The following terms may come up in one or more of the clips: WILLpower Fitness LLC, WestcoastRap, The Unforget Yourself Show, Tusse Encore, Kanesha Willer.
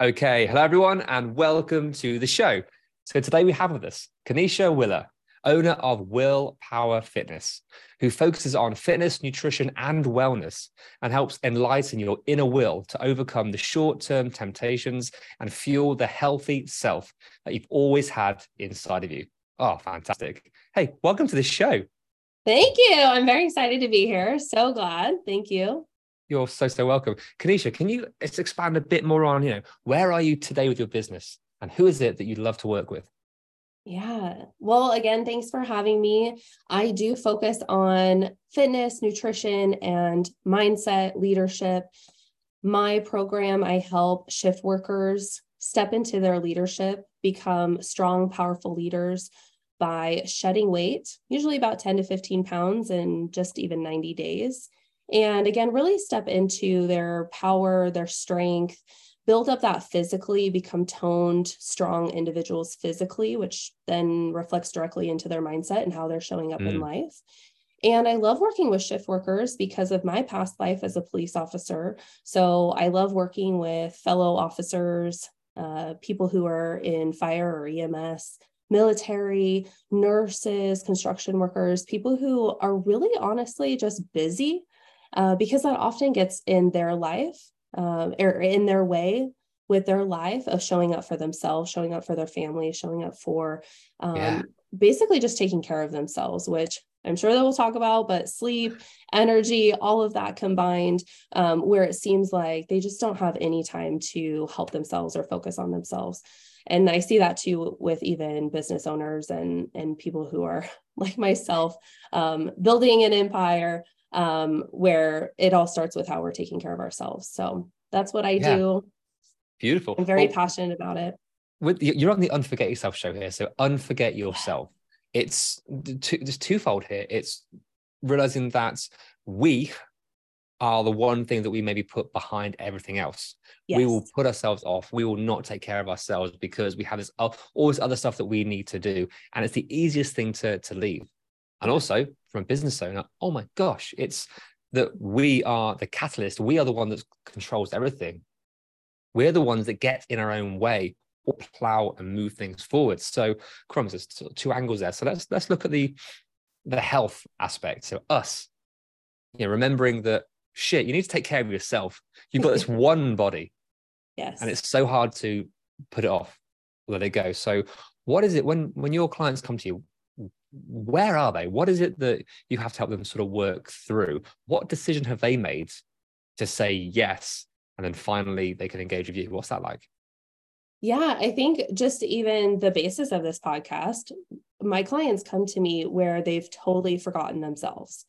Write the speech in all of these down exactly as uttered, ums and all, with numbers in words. Okay, hello everyone and welcome to the show. So today we have with us Kanesha Willer, owner of WILLpower Fitness, who focuses on fitness, nutrition and wellness and helps enlighten your inner will to overcome the short-term temptations and fuel the healthy self that you've always had inside of you. Oh, fantastic. Hey, welcome to the show. Thank you. I'm very excited to be here. So glad. Thank you. You're so, so welcome. Kanesha, can you just expand a bit more on, you know, where are you today with your business and who is it that you'd love to work with? Yeah. Well, again, thanks for having me. I do focus on fitness, nutrition, and mindset, leadership. My program, I help shift workers step into their leadership, become strong, powerful leaders by shedding weight, usually about ten to fifteen pounds in just even ninety days. And again, really step into their power, their strength, build up that physically, become toned, strong individuals physically, which then reflects directly into their mindset and how they're showing up mm. in life. And I love working with shift workers because of my past life as a police officer. So I love working with fellow officers, uh, people who are in fire or E M S, military, nurses, construction workers, people who are really honestly just busy. Uh, because that often gets in their life um, or in their way with their life of showing up for themselves, showing up for their family, showing up for um, yeah. basically just taking care of themselves, which I'm sure that we'll talk about, but sleep, energy, all of that combined, um, where it seems like they just don't have any time to help themselves or focus on themselves. And I see that too with even business owners and, and people who are like myself, um, building an empire, um, where it all starts with how we're taking care of ourselves. So that's what I yeah. do. Beautiful. I'm very well, passionate about it. With you're on the Unforget Yourself show here. So Unforget Yourself. It's two, there's twofold here. It's realizing that we are the one thing that we maybe put behind everything else. Yes. We will put ourselves off. We will not take care of ourselves because we have this, all this other stuff that we need to do. And it's the easiest thing to, to leave. And also from a business owner, oh my gosh, it's that we are the catalyst. We are the one that controls everything. We're the ones that get in our own way or plow and move things forward. So crumbs, there's two angles there. So let's, let's look at the, the health aspect. So us, you know, remembering that shit, you need to take care of yourself. You've got this one body. Yes. And it's so hard to put it off, let it go. So what is it when, when your clients come to you, where are they? What is it that you have to help them sort of work through? What decision have they made to say yes? And then finally they can engage with you. What's that like? Yeah, I think just even the basis of this podcast, my clients come to me where they've totally forgotten themselves.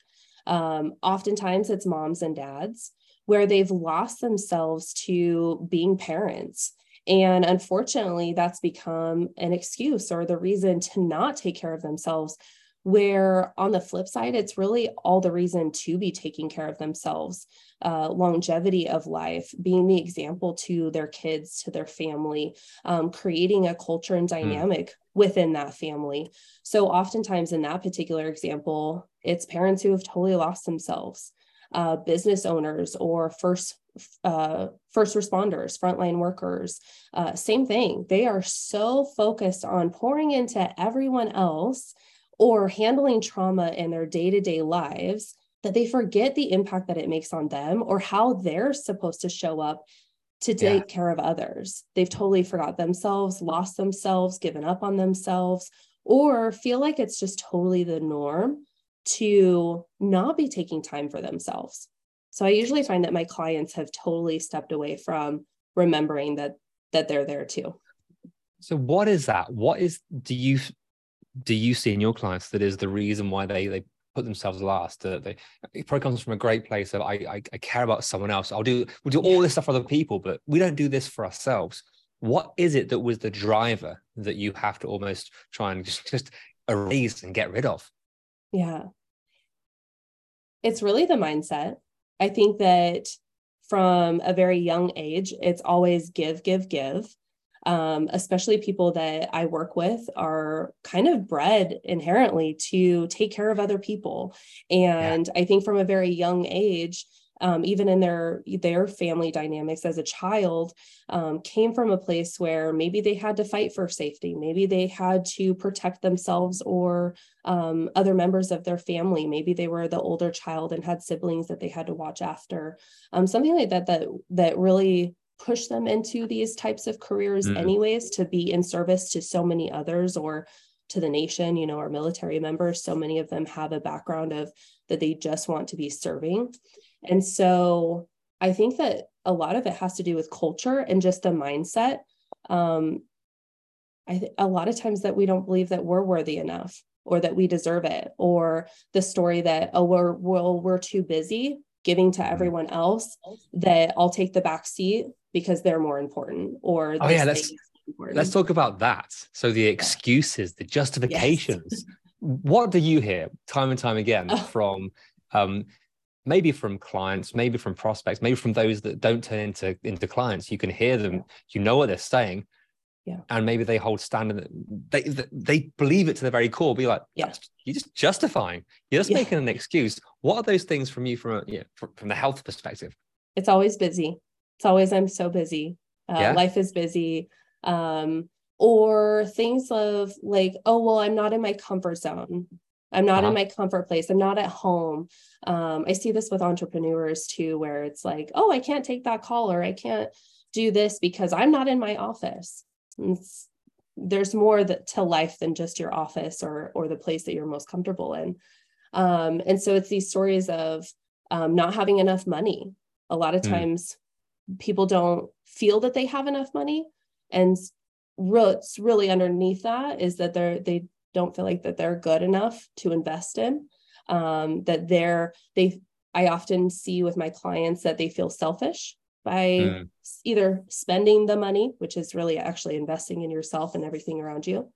Um, oftentimes it's moms and dads where they've lost themselves to being parents. And unfortunately, that's become an excuse or the reason to not take care of themselves, where on the flip side, it's really all the reason to be taking care of themselves, uh, longevity of life, being the example to their kids, to their family, um, creating a culture and dynamic mm. within that family. So oftentimes in that particular example, it's parents who have totally lost themselves, uh, business owners or first Uh, first responders, frontline workers, uh, same thing. They are so focused on pouring into everyone else or handling trauma in their day-to-day lives that they forget the impact that it makes on them or how they're supposed to show up to take yeah. care of others. They've totally forgot themselves, lost themselves, given up on themselves, or feel like it's just totally the norm to not be taking time for themselves. So I usually find that my clients have totally stepped away from remembering that that they're there too. So what is that? What is, do you, do you see in your clients that is the reason why they, they put themselves last? Uh, they, it probably comes from a great place of I, I, I care about someone else. I'll do, we'll do all this stuff for other people, but we don't do this for ourselves. What is it that was the driver that you have to almost try and just, just erase and get rid of? Yeah. It's really the mindset. I think that from a very young age, it's always give, give, give. Um, especially people that I work with are kind of bred inherently to take care of other people. And yeah. I think from a very young age, um, even in their, their family dynamics as a child, um, came from a place where maybe they had to fight for safety. Maybe they had to protect themselves or um, other members of their family. Maybe they were the older child and had siblings that they had to watch after. Um, something like that, that, that really push them into these types of careers mm. anyways, to be in service to so many others or to the nation. You know, our military members, so many of them have a background of that they just want to be serving. And so I think that a lot of it has to do with culture and just a mindset. Um, I th- a lot of times that we don't believe that we're worthy enough or that we deserve it, or the story that, oh, we're, well, we're too busy giving to everyone else that I'll take the back seat because they're more important. Or oh yeah, let's let's talk about that. So the excuses, the justifications. Yes. What do you hear time and time again oh. from um, maybe from clients, maybe from prospects, maybe from those that don't turn into into clients? You can hear them. You know what they're saying, yeah. and maybe they hold standard. They they believe it to the very core. Be like, yeah. you're just justifying. You're just yeah. making an excuse. What are those things from you from a, you know, from, from the health perspective? It's always busy. It's always, I'm so busy. Uh, yeah. Life is busy. Um, or things of like, oh, well, I'm not in my comfort zone. I'm not uh-huh. in my comfort place. I'm not at home. Um, I see this with entrepreneurs too, where it's like, oh, I can't take that call, or I can't do this because I'm not in my office. It's, there's more that, to life than just your office or, or the place that you're most comfortable in. Um, and so it's these stories of um, not having enough money. A lot of mm. times, people don't feel that they have enough money. And what's really underneath that is that they're, they don't feel like that they're good enough to invest in, um, that they're, they, I often see with my clients that they feel selfish by mm. either spending the money, which is really actually investing in yourself and everything around you,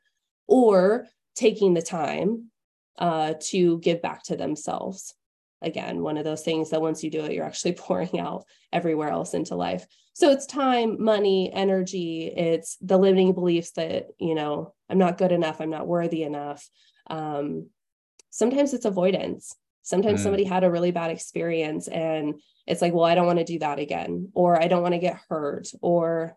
or taking the time uh, to give back to themselves. Again, one of those things that once you do it, you're actually pouring out everywhere else into life. So it's time, money, energy. It's the limiting beliefs that, you know, I'm not good enough. I'm not worthy enough. Um, sometimes it's avoidance. Sometimes mm. somebody had a really bad experience and it's like, well, I don't want to do that again, or I don't want to get hurt, or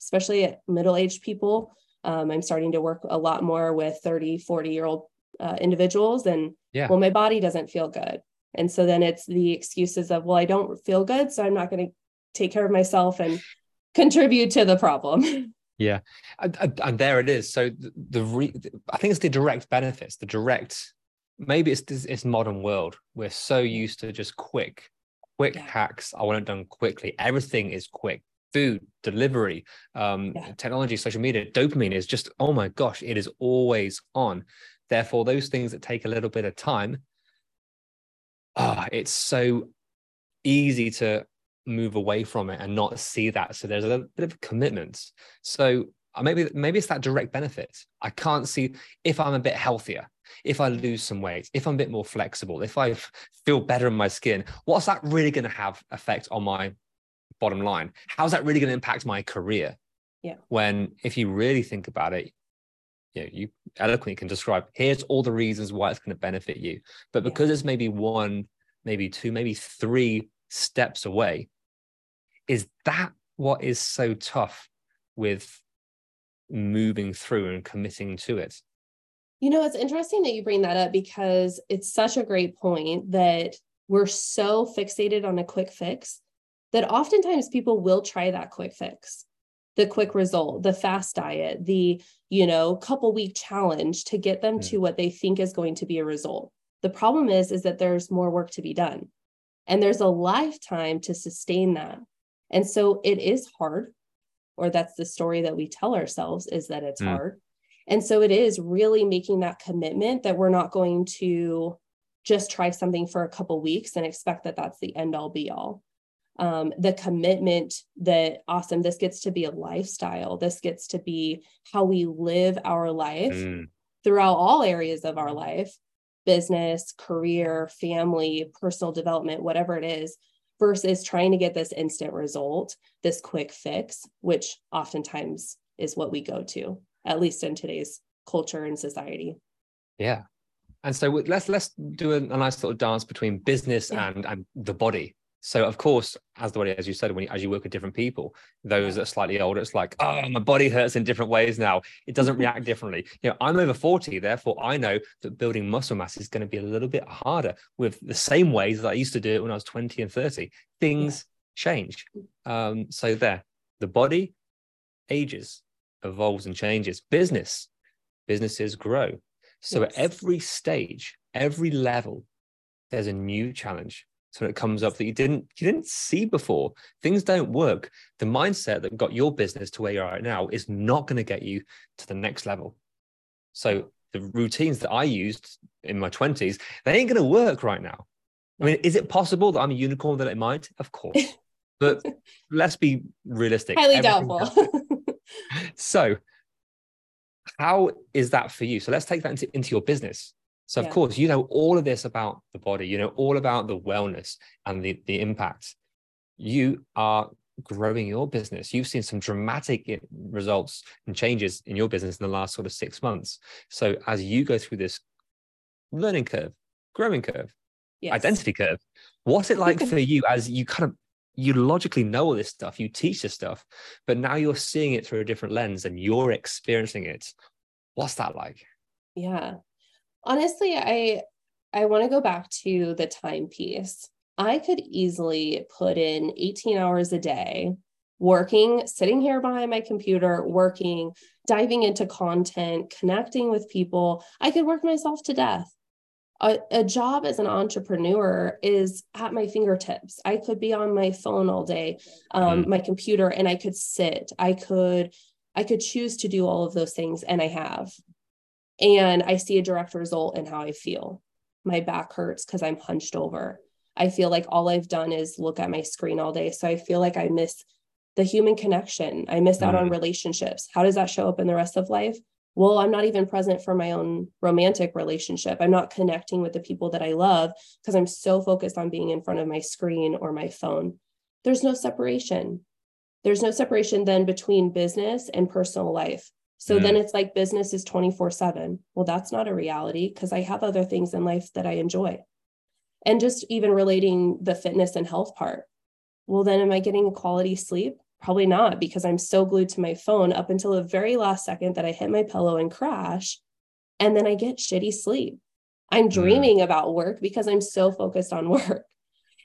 especially at middle-aged people. Um, I'm starting to work a lot more with thirty, forty year old uh, individuals, and yeah. well, my body doesn't feel good. And so then it's the excuses of, well, I don't feel good, so I'm not going to take care of myself and contribute to the problem. Yeah. And, and there it is. So the, the re, I think it's the direct benefits, the direct, maybe it's it's modern world. We're so used to just quick, quick yeah. hacks. I want it done quickly. Everything is quick. Food, delivery, um, yeah. technology, social media, dopamine is just, oh my gosh, it is always on. Therefore, those things that take a little bit of time, ah, oh, it's so easy to move away from it and not see that. So there's a bit of a commitment. So maybe maybe it's that direct benefit. I can't see if I'm a bit healthier, if I lose some weight, if I'm a bit more flexible, if I feel better in my skin, what's that really going to have effect on my bottom line? How's that really going to impact my career? Yeah. When if you really think about it, you know, you eloquently can describe, here's all the reasons why it's going to benefit you. But because yeah. it's maybe one, maybe two, maybe three steps away, is that what is so tough with moving through and committing to it? You know, it's interesting that you bring that up, because it's such a great point that we're so fixated on a quick fix that oftentimes people will try that quick fix, the quick result, the fast diet, the, you know, couple week challenge to get them yeah. to what they think is going to be a result. The problem is, is that there's more work to be done and there's a lifetime to sustain that. And so it is hard, or that's the story that we tell ourselves, is that it's mm. hard. And so it is really making that commitment that we're not going to just try something for a couple weeks and expect that that's the end all be all. Um, the commitment that, awesome, this gets to be a lifestyle. This gets to be how we live our life mm. throughout all areas of our life, business, career, family, personal development, whatever it is, versus trying to get this instant result, this quick fix, which oftentimes is what we go to, at least in today's culture and society. Yeah. And so let's let's do a, a nice sort of dance between business yeah. and, and the body. So of course, as the body, as you said, when you, as you work with different people, those that are slightly older, it's like, oh, my body hurts in different ways now. It doesn't react differently. You know, I'm over forty, therefore I know that building muscle mass is going to be a little bit harder with the same ways that I used to do it when I was twenty and thirty. Things yeah. change. Um, so there, the body ages, evolves and changes. Business, businesses grow. So yes. at every stage, every level, there's a new challenge. So when it comes up that you didn't you didn't see before, things don't work. The mindset that got your business to where you are right now is not going to get you to the next level. So the routines that I used in my twenties, they ain't going to work right now. I mean, is it possible that I'm a unicorn that it might? Of course, but let's be realistic. Highly doubtful. So how is that for you? So let's take that into, into your business. So of yeah. course, you know, all of this about the body, you know, all about the wellness and the, the impact. You are growing your business. You've seen some dramatic results and changes in your business in the last sort of six months. So as you go through this learning curve, growing curve, yes. identity curve, what's it like for you as you kind of, you logically know all this stuff, you teach this stuff, but now you're seeing it through a different lens and you're experiencing it. What's that like? Yeah. Honestly, I I want to go back to the time piece. I could easily put in eighteen hours a day working, sitting here behind my computer, working, diving into content, connecting with people. I could work myself to death. A, a job as an entrepreneur is at my fingertips. I could be on my phone all day, um, my computer, and I could sit. I could I could choose to do all of those things, and I have. And I see a direct result in how I feel. My back hurts because I'm hunched over. I feel like all I've done is look at my screen all day. So I feel like I miss the human connection. I miss out mm. on relationships. How does that show up in the rest of life? Well, I'm not even present for my own romantic relationship. I'm not connecting with the people that I love because I'm so focused on being in front of my screen or my phone. There's no separation. There's no separation then between business and personal life. So mm. then it's like business is twenty-four seven. Well, that's not a reality because I have other things in life that I enjoy. And just even relating the fitness and health part. Well, then am I getting quality sleep? Probably not, because I'm so glued to my phone up until the very last second that I hit my pillow and crash. And then I get shitty sleep. I'm dreaming mm. about work because I'm so focused on work.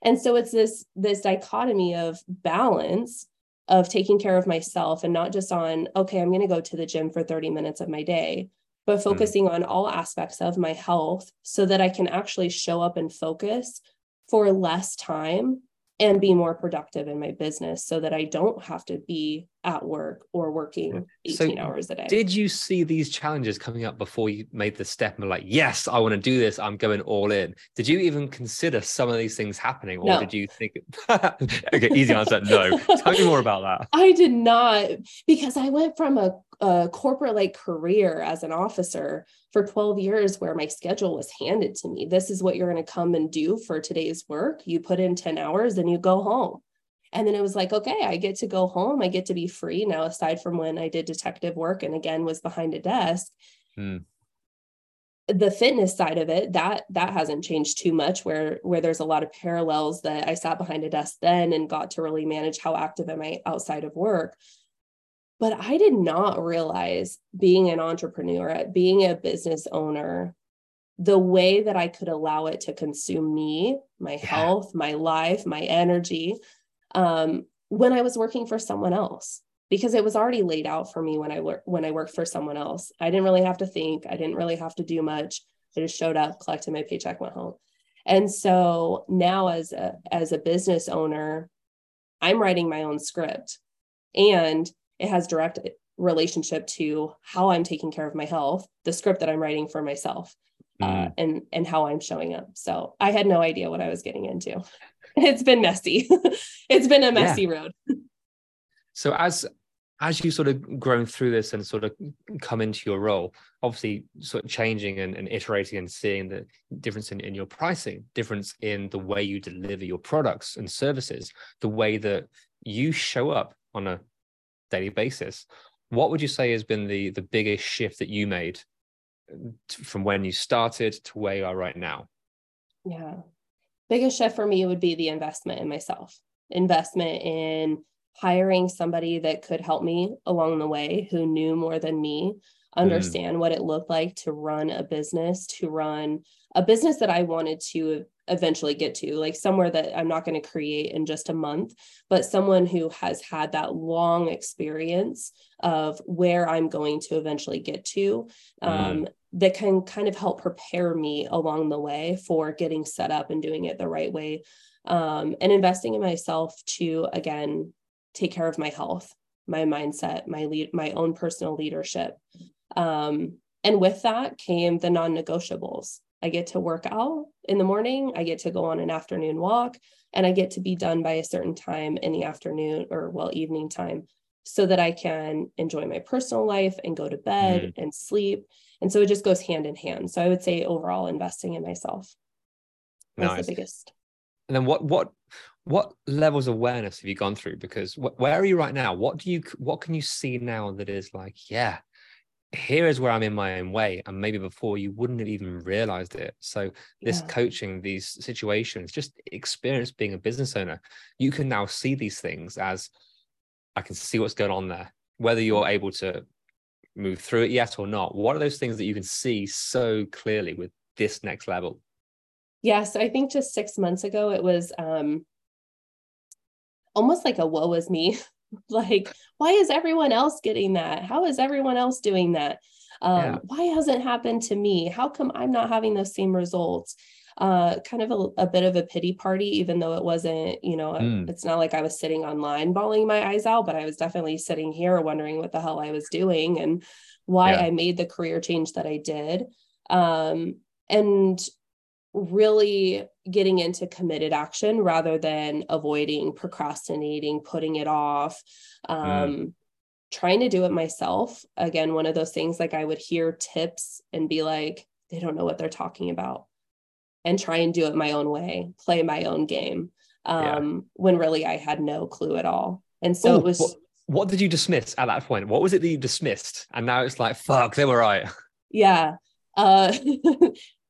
And so it's this, this dichotomy of balance, of taking care of myself and not just on, okay, I'm going to go to the gym for thirty minutes of my day, but focusing mm. on all aspects of my health so that I can actually show up and focus for less time and be more productive in my business so that I don't have to be at work or working eighteen hours a day. Did you see these challenges coming up before you made the step and like, yes, I want to do this. I'm going all in. Did you even consider some of these things happening? Or no. did you think, okay, easy answer, no. Tell me more about that. I did not, because I went from a, a corporate like career as an officer for twelve years where my schedule was handed to me. This is what you're going to come and do for today's work. You put in ten hours and you go home. And then it was like, okay, I get to go home. I get to be free now, aside from when I did detective work and again was behind a desk. Hmm. The fitness side of it, that that hasn't changed too much, where, where there's a lot of parallels that I sat behind a desk then and got to really manage how active am I outside of work. But I did not realize being an entrepreneur, being a business owner, the way that I could allow it to consume me, my yeah. health, my life, my energy, um, when I was working for someone else, because it was already laid out for me when I work, when I worked for someone else. I didn't really have to think. I didn't really have to do much. I just showed up, collected my paycheck, went home. And so now as a, as a business owner, I'm writing my own script, and it has direct relationship to how I'm taking care of my health, the script that I'm writing for myself. Uh, and, and how I'm showing up. So I had no idea what I was getting into. It's been messy. It's been a messy yeah. road. So as, as you sort of grown through this and sort of come into your role, obviously sort of changing and, and iterating and seeing the difference in, in your pricing, difference in the way you deliver your products and services, the way that you show up on a daily basis, what would you say has been the, the biggest shift that you made from when you started to where you are right now? Yeah. Biggest shift for me would be the investment in myself, investment in hiring somebody that could help me along the way, who knew more than me, understand mm. what it looked like to run a business, to run a business that I wanted to eventually get to, like somewhere that I'm not going to create in just a month, but someone who has had that long experience of where I'm going to eventually get to, um, mm. that can kind of help prepare me along the way for getting set up and doing it the right way. Um, and investing in myself to, again, take care of my health, my mindset, my lead, my own personal leadership. Um, and with that came the non-negotiables. I get to work out in the morning. I get to go on an afternoon walk, and I get to be done by a certain time in the afternoon or well, evening time, so that I can enjoy my personal life and go to bed mm. and sleep. And so it just goes hand in hand. So I would say overall investing in myself was nice. The biggest. And then what, what, what levels of awareness have you gone through? Because wh- where are you right now? What do you, what can you see now that is like, yeah, here is where I'm in my own way. And maybe before you wouldn't have even realized it. So this yeah. coaching, these situations, just experience being a business owner, you can now see these things as I can see what's going on there, whether you're able to move through it yet or not. What are those things that you can see so clearly with this next level? Yeah. So I think just six months ago, it was um, almost like a woe is me. Like, why is everyone else getting that? How is everyone else doing that? Um, yeah. Why hasn't it happened to me? How come I'm not having those same results? Uh, kind of a, a bit of a pity party, even though it wasn't, you know, mm. it's not like I was sitting online bawling my eyes out, but I was definitely sitting here wondering what the hell I was doing and why yeah. I made the career change that I did. Um, and really getting into committed action rather than avoiding, procrastinating, putting it off, um, mm. trying to do it myself. Again, one of those things, like I would hear tips and be like, they don't know what they're talking about, and try and do it my own way, play my own game, um, yeah. when really I had no clue at all. And so Ooh, it was... What, what did you dismiss at that point? What was it that you dismissed? And now it's like, fuck, they were right. Yeah. Uh,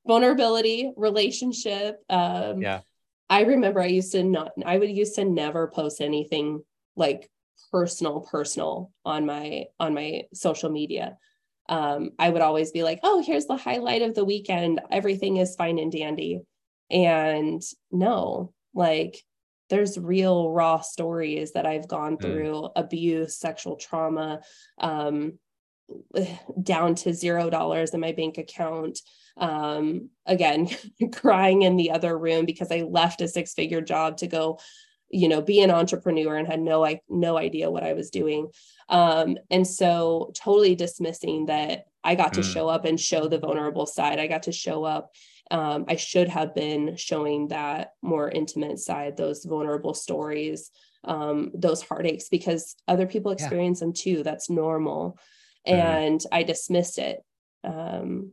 vulnerability, relationship. Um, yeah. I remember I used to not, I would used to never post anything like personal, personal on my, on my social media. Um, I would always be like, oh, here's the highlight of the weekend. Everything is fine and dandy. And no, like there's real raw stories that I've gone through, mm. abuse, sexual trauma, um, down to zero dollars in my bank account. Um, again, crying in the other room because I left a six figure job to go, you know, be an entrepreneur, and had no, I no idea what I was doing. Um, and so totally dismissing that I got to mm. show up and show the vulnerable side. I got to show up. Um, I should have been showing that more intimate side, those vulnerable stories, um, those heartaches, because other people experience yeah. them too. That's normal. Mm. And I dismissed it. Um,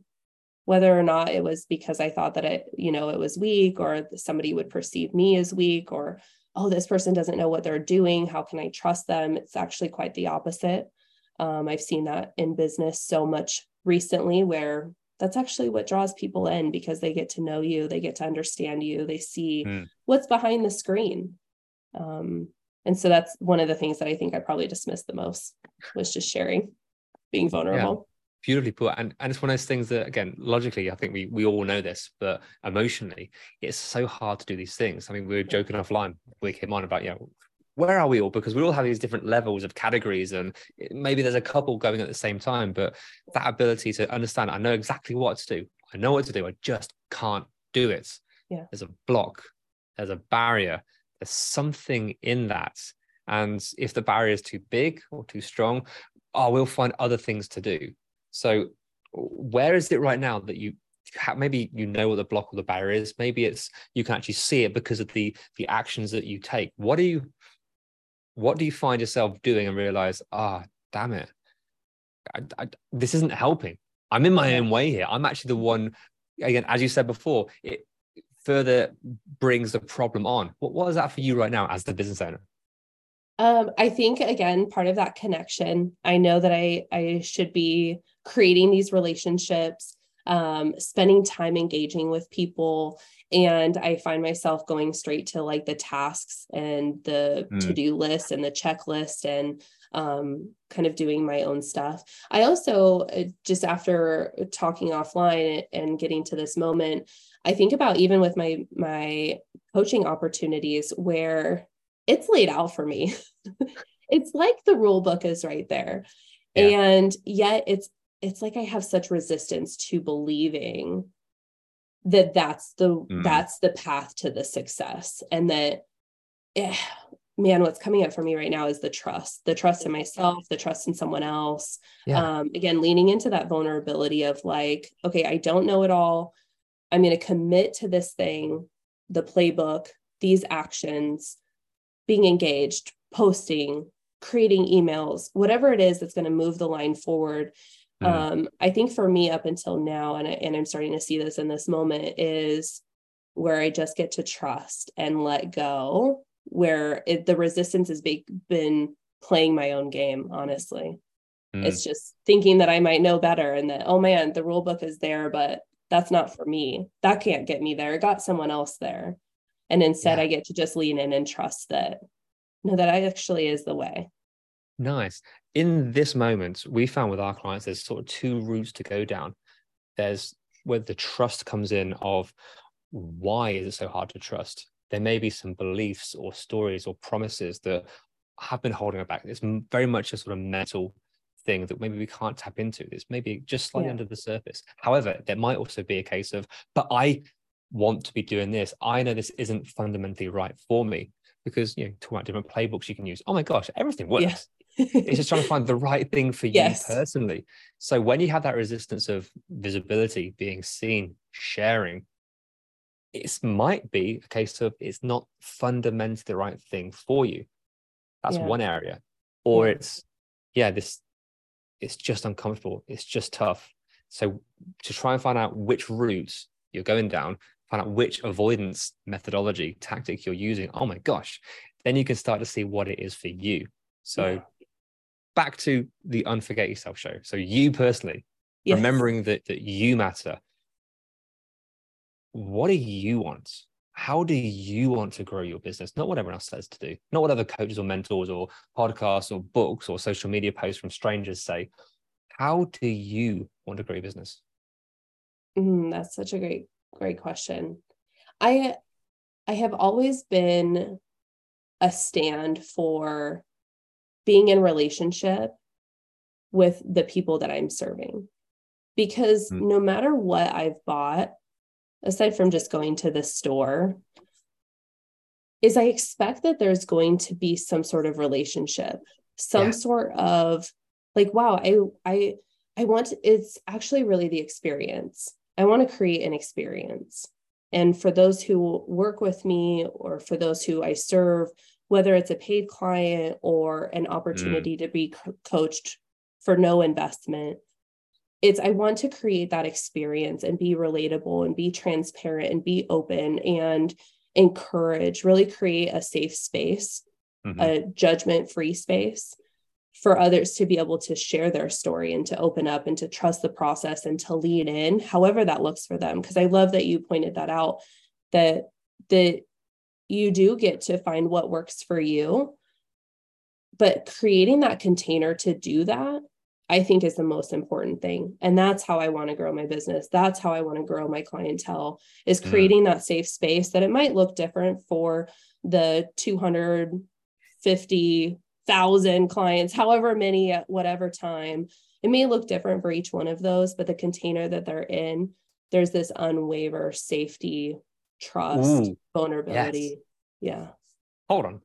whether or not it was because I thought that it, you know, it was weak, or somebody would perceive me as weak, or, oh, this person doesn't know what they're doing. How can I trust them? It's actually quite the opposite. Um, I've seen that in business so much recently, where that's actually what draws people in, because they get to know you, they get to understand you, they see mm. what's behind the screen. Um, and so that's one of the things that I think I probably dismissed the most, was just sharing, being vulnerable. Yeah. beautifully put. And, and it's one of those things that, again, logically, I think we we all know this, but emotionally, it's so hard to do these things. I mean, we were joking offline, we came on about, you know, where are we all? Because we all have these different levels of categories, and maybe there's a couple going at the same time, but that ability to understand, I know exactly what to do. I know what to do. I just can't do it. Yeah. There's a block. There's a barrier. There's something in that. And if the barrier is too big or too strong, oh, we'll find other things to do. So where is it right now that you have, maybe you know what the block or the barrier is, maybe it's, you can actually see it because of the, the actions that you take. What do you, what do you find yourself doing and realize, ah, oh, damn it, I, I, this isn't helping. I'm in my own way here. I'm actually the one, again, as you said before, it further brings the problem on. What, what is that for you right now as the business owner? Um, I think, again, part of that connection, I know that I, I should be creating these relationships, um, spending time engaging with people. And I find myself going straight to like the tasks and the mm. to-do list and the checklist and um, kind of doing my own stuff. I also, just after talking offline and getting to this moment, I think about even with my, my coaching opportunities where it's laid out for me. It's like the rule book is right there. Yeah. And yet it's, it's like I have such resistance to believing that that's the, mm. that's the path to the success. And that, eh, man, what's coming up for me right now is the trust, the trust in myself, the trust in someone else. Yeah. Um, again, leaning into that vulnerability of like, okay, I don't know it all. I'm going to commit to this thing, the playbook, these actions, being engaged, posting, creating emails, whatever it is that's going to move the line forward. Mm. Um, I think for me up until now, and, I, and I'm starting to see this in this moment, is where I just get to trust and let go, where it, the resistance has be, been playing my own game, honestly. Mm. It's just thinking that I might know better and that, oh man, the rule book is there, but that's not for me. That can't get me there. It got someone else there. And instead, yeah. I get to just lean in and trust that, no, that actually is the way. Nice. In this moment, we found with our clients, there's sort of two routes to go down. There's where the trust comes in of why is it so hard to trust? There may be some beliefs or stories or promises that have been holding it back. It's very much a sort of mental thing that maybe we can't tap into. It's maybe just slightly yeah. under the surface. However, there might also be a case of, but I want to be doing this. I know this isn't fundamentally right for me, because you know, talking about different playbooks you can use. Oh my gosh, everything works. Yeah. It's just trying to find the right thing for yes. you personally. So when you have that resistance of visibility, being seen, sharing, it might be a case of it's not fundamentally the right thing for you. That's yeah. one area. Or yeah. it's, yeah, this, it's just uncomfortable. It's just tough. So to try and find out which routes you're going down, find out which avoidance methodology tactic you're using. Oh my gosh. Then you can start to see what it is for you. So yeah. back to the Unforget Yourself show. So you personally, yes. remembering that, that you matter. What do you want? How do you want to grow your business? Not what everyone else says to do, not what other coaches or mentors or podcasts or books or social media posts from strangers say. How do you want to grow your business? Mm, that's such a great, great question. I, I have always been a stand for being in relationship with the people that I'm serving, because mm. no matter what I've bought, aside from just going to the store, is I expect that there's going to be some sort of relationship, some yeah. sort of like, wow, I, I, I want, it's actually really the experience. I want to create an experience. And for those who work with me or for those who I serve, whether it's a paid client or an opportunity mm. to be co- coached for no investment, it's, I want to create that experience and be relatable and be transparent and be open and encourage, really create a safe space, mm-hmm. a judgment-free space for others to be able to share their story and to open up and to trust the process and to lean in, however that looks for them. Because I love that you pointed that out, that, that you do get to find what works for you, but creating that container to do that I think is the most important thing. And that's how I want to grow my business. That's how I want to grow my clientele, is creating mm. that safe space that it might look different for the two hundred fifty thousand clients, however many at whatever time. It may look different for each one of those, but the container that they're in, there's this unwavering safety, trust, mm. vulnerability. Yes. Yeah. Hold on.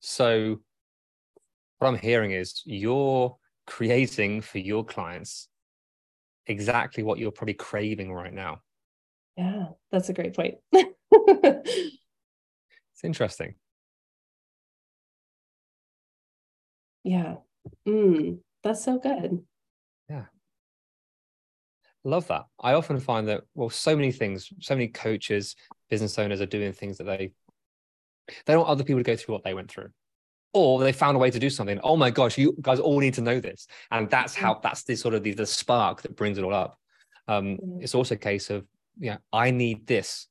So what I'm hearing is you're creating for your clients exactly what you're probably craving right now. Yeah, that's a great point. It's interesting. Yeah. Mm, that's so good. Yeah. Love that. I often find that, well, so many things, so many coaches, business owners are doing things that they, they don't want other people to go through what they went through. Or they found a way to do something. Oh my gosh, you guys all need to know this. And that's how, that's the sort of the, the spark that brings it all up. Um, mm-hmm. It's also a case of, yeah, you know, I need this.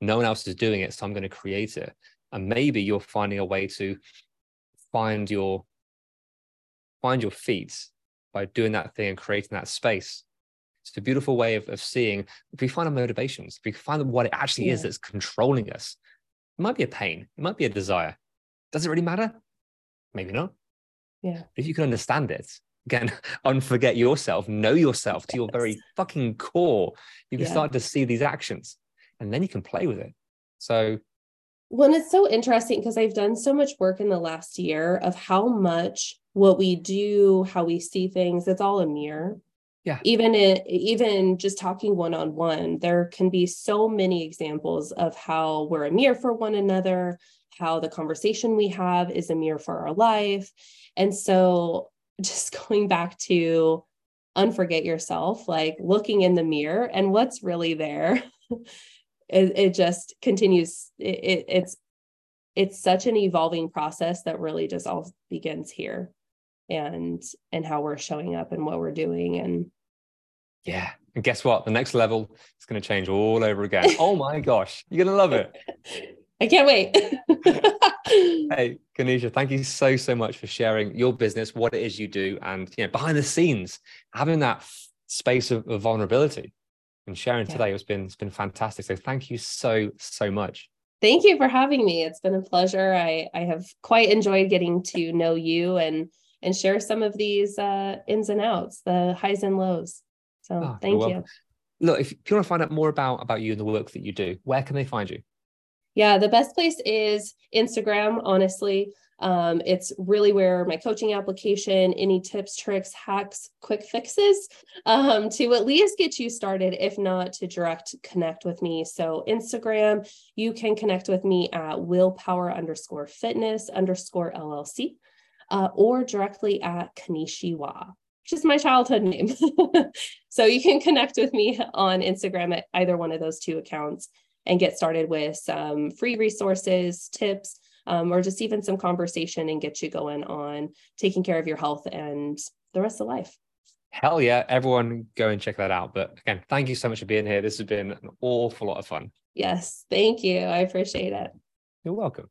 No one else is doing it, so I'm going to create it. And maybe you're finding a way to find your, find your feet by doing that thing and creating that space. It's a beautiful way of, of seeing, if we find our motivations, if we find what it actually yeah. is that's controlling us, it might be a pain, it might be a desire. Does it really matter? Maybe not. Yeah. If you can understand it, again, unforget yourself, know yourself yes. to your very fucking core. You can yeah. start to see these actions, and then you can play with it. So, well, and it's so interesting because I've done so much work in the last year of how much what we do, how we see things, it's all a mirror. Yeah. Even it, even just talking one-on-one, there can be so many examples of how we're a mirror for one another, how the conversation we have is a mirror for our life. And so just going back to unforget yourself, like looking in the mirror and what's really there, it, it just continues. It, it, it's, it's such an evolving process that really just all begins here and, and how we're showing up and what we're doing. And yeah. And guess what? The next level is going to change all over again. Oh my gosh. You're going to love it. I can't wait. Hey, Kanesha, thank you so, so much for sharing your business, what it is you do, and you know, behind the scenes, having that space of, of vulnerability and sharing yeah. today. It's been, it's been fantastic. So thank you so, so much. Thank you for having me. It's been a pleasure. I, I have quite enjoyed getting to know you and, and share some of these uh, ins and outs, the highs and lows. So oh, thank you. Look, if, if you want to find out more about, about you and the work that you do, where can they find you? Yeah, the best place is Instagram, honestly. Um, it's really where my coaching application, any tips, tricks, hacks, quick fixes, um, to at least get you started, if not to direct connect with me. So Instagram, you can connect with me at willpower underscore fitness underscore L L C, uh, or directly at Kaneshiwa, which is my childhood name. So you can connect with me on Instagram at either one of those two accounts and get started with some free resources, tips, um, or just even some conversation and get you going on taking care of your health and the rest of life. Hell yeah. Everyone go and check that out. But again, thank you so much for being here. This has been an awful lot of fun. Yes. Thank you. I appreciate it. You're welcome.